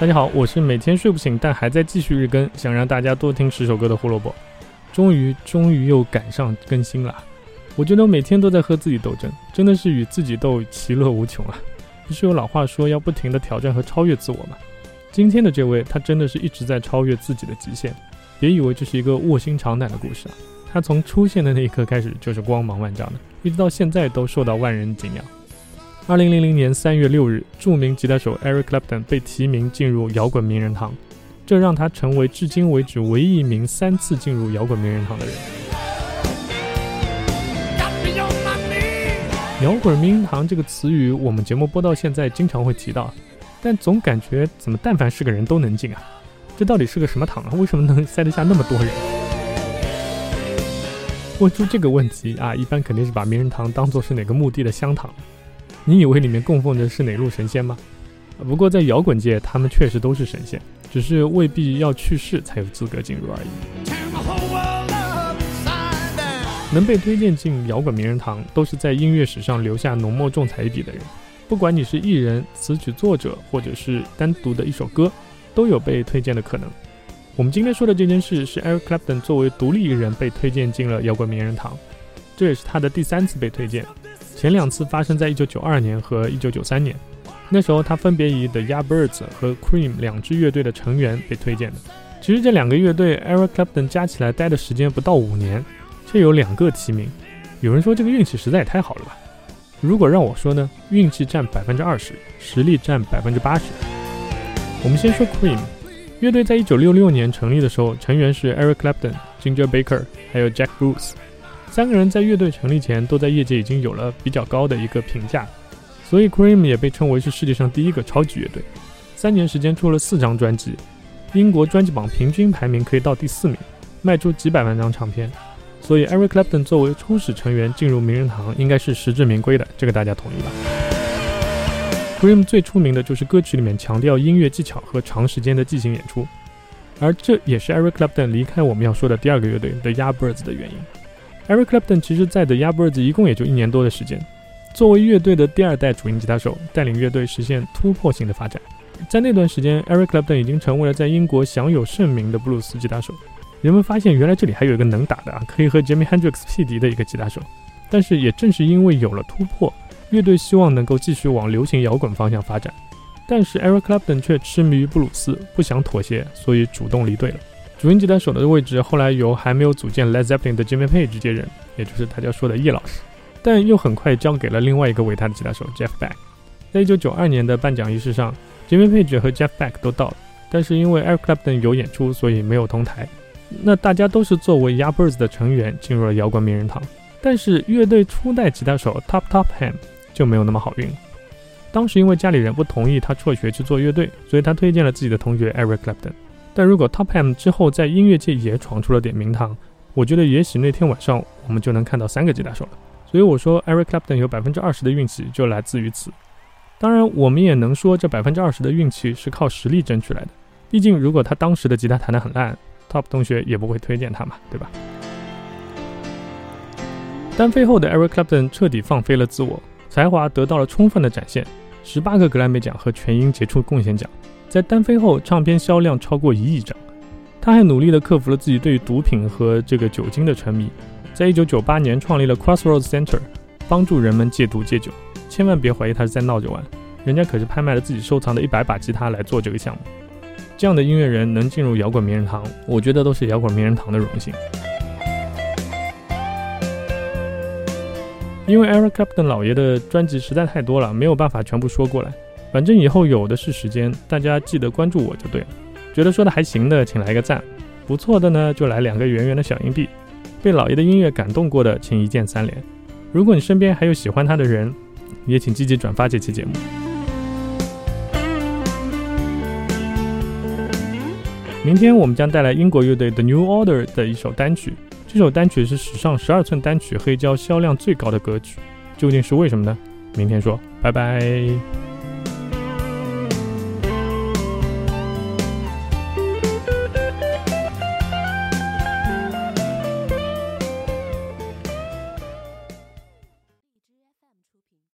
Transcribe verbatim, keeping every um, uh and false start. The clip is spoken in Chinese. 大家好，我是每天睡不醒但还在继续日更，想让大家多听十首歌的胡萝卜。终于终于又赶上更新了。我觉得我每天都在和自己斗争，真的是与自己斗，其乐无穷啊。不是有老话说要不停的挑战和超越自我吗？今天的这位他真的是一直在超越自己的极限。别以为这是一个卧薪尝胆的故事啊，他从出现的那一刻开始就是光芒万丈的，一直到现在都受到万人敬仰。二零零零年三月六日，著名吉他手 Eric Clapton 被提名进入摇滚名人堂，这让他成为至今为止唯一一名三次进入摇滚名人堂的人。摇滚名人堂这个词语我们节目播到现在经常会提到，但总感觉怎么但凡是个人都能进啊，这到底是个什么堂啊？为什么能塞得下那么多人？问出这个问题啊，一般肯定是把名人堂当作是哪个墓地的香堂，你以为里面供奉着是哪路神仙吗？不过在摇滚界他们确实都是神仙，只是未必要去世才有资格进入而已。能被推荐进摇滚名人堂都是在音乐史上留下浓墨重彩一笔的人，不管你是艺人、词曲作者或者是单独的一首歌，都有被推荐的可能。我们今天说的这件事是 Eric Clapton 作为独立艺人被推荐进了摇滚名人堂，这也是他的第三次被推荐，前两次发生在一九九二年和一九九三年，那时候他分别以 The Yardbirds 和 Cream 两支乐队的成员被推荐的。其实这两个乐队 Eric Clapton 加起来待的时间不到五年，却有两个提名。有人说这个运气实在也太好了吧？如果让我说呢，运气占 百分之二十， 实力占 百分之八十。 我们先说 Cream。 乐队在一九六六年成立的时候，成员是 Eric Clapton、 Ginger Baker 还有 Jack Bruce，三个人在乐队成立前都在业界已经有了比较高的一个评价，所以 Cream 也被称为是世界上第一个超级乐队。三年时间出了四张专辑，英国专辑榜平均排名可以到第四名，卖出几百万张唱片，所以 Eric Clapton 作为初始成员进入名人堂应该是实至名归的，这个大家同意吧？ Cream 最出名的就是歌曲里面强调音乐技巧和长时间的即兴演出，而这也是 Eric Clapton 离开我们要说的第二个乐队 The Yardbirds 的原因。Eric Clapton 其实在 The Yardbirds 一共也就一年多的时间，作为乐队的第二代主音吉他手，带领乐队实现突破性的发展。在那段时间 Eric Clapton 已经成为了在英国享有盛名的布鲁斯吉他手，人们发现原来这里还有一个能打的、啊、可以和 Jimmy Hendrix 匹敌的一个吉他手。但是也正是因为有了突破，乐队希望能够继续往流行摇滚方向发展，但是 Eric Clapton 却痴迷于布鲁斯，不想妥协，所以主动离队了。主音吉他手的位置后来由还没有组建 Led Zeppelin 的 Jimmy Page 接任，也就是大家说的叶老师，但又很快交给了另外一个伟大的吉他手 Jeff Beck。 在一九九二年的颁奖仪式上， Jimmy Page 和 Jeff Beck 都到了，但是因为 Eric Clapton 有演出，所以没有同台。那大家都是作为 Yardbirds 的成员进入了摇滚名人堂，但是乐队初代吉他手 Top Topham 就没有那么好运了。当时因为家里人不同意他辍学去做乐队，所以他推荐了自己的同学 Eric Clapton。但如果 Topham 之后在音乐界也闯出了点名堂，我觉得也许那天晚上我们就能看到三个吉他手了。所以我说 Eric Clapton 有 百分之二十 的运气就来自于此。当然我们也能说这 百分之二十 的运气是靠实力争取来的，毕竟如果他当时的吉他弹得很烂， Top 同学也不会推荐他嘛，对吧？单飞后的 Eric Clapton 彻底放飞了自我，才华得到了充分的展现，十八个格莱美奖和全英杰出贡献奖，在单飞后唱片销量超过一亿张。他还努力地克服了自己对于毒品和这个酒精的沉迷，在一九九八年创立了 Crossroads Center， 帮助人们戒毒戒酒。千万别怀疑他是在闹着玩，人家可是拍卖了自己收藏的一百把吉他来做这个项目。这样的音乐人能进入摇滚名人堂，我觉得都是摇滚名人堂的荣幸。因为 Eric Clapton 老爷的专辑实在太多了，没有办法全部说过来，反正以后有的是时间，大家记得关注我就对了。觉得说的还行的请来个赞，不错的呢就来两个圆圆的小硬币，被老爷的音乐感动过的请一键三连。如果你身边还有喜欢他的人，也请积极转发这期节目。明天我们将带来英国乐队 The New Order 的一首单曲，这首单曲是史上十二寸单曲黑胶销量最高的歌曲，究竟是为什么呢？明天说，拜拜。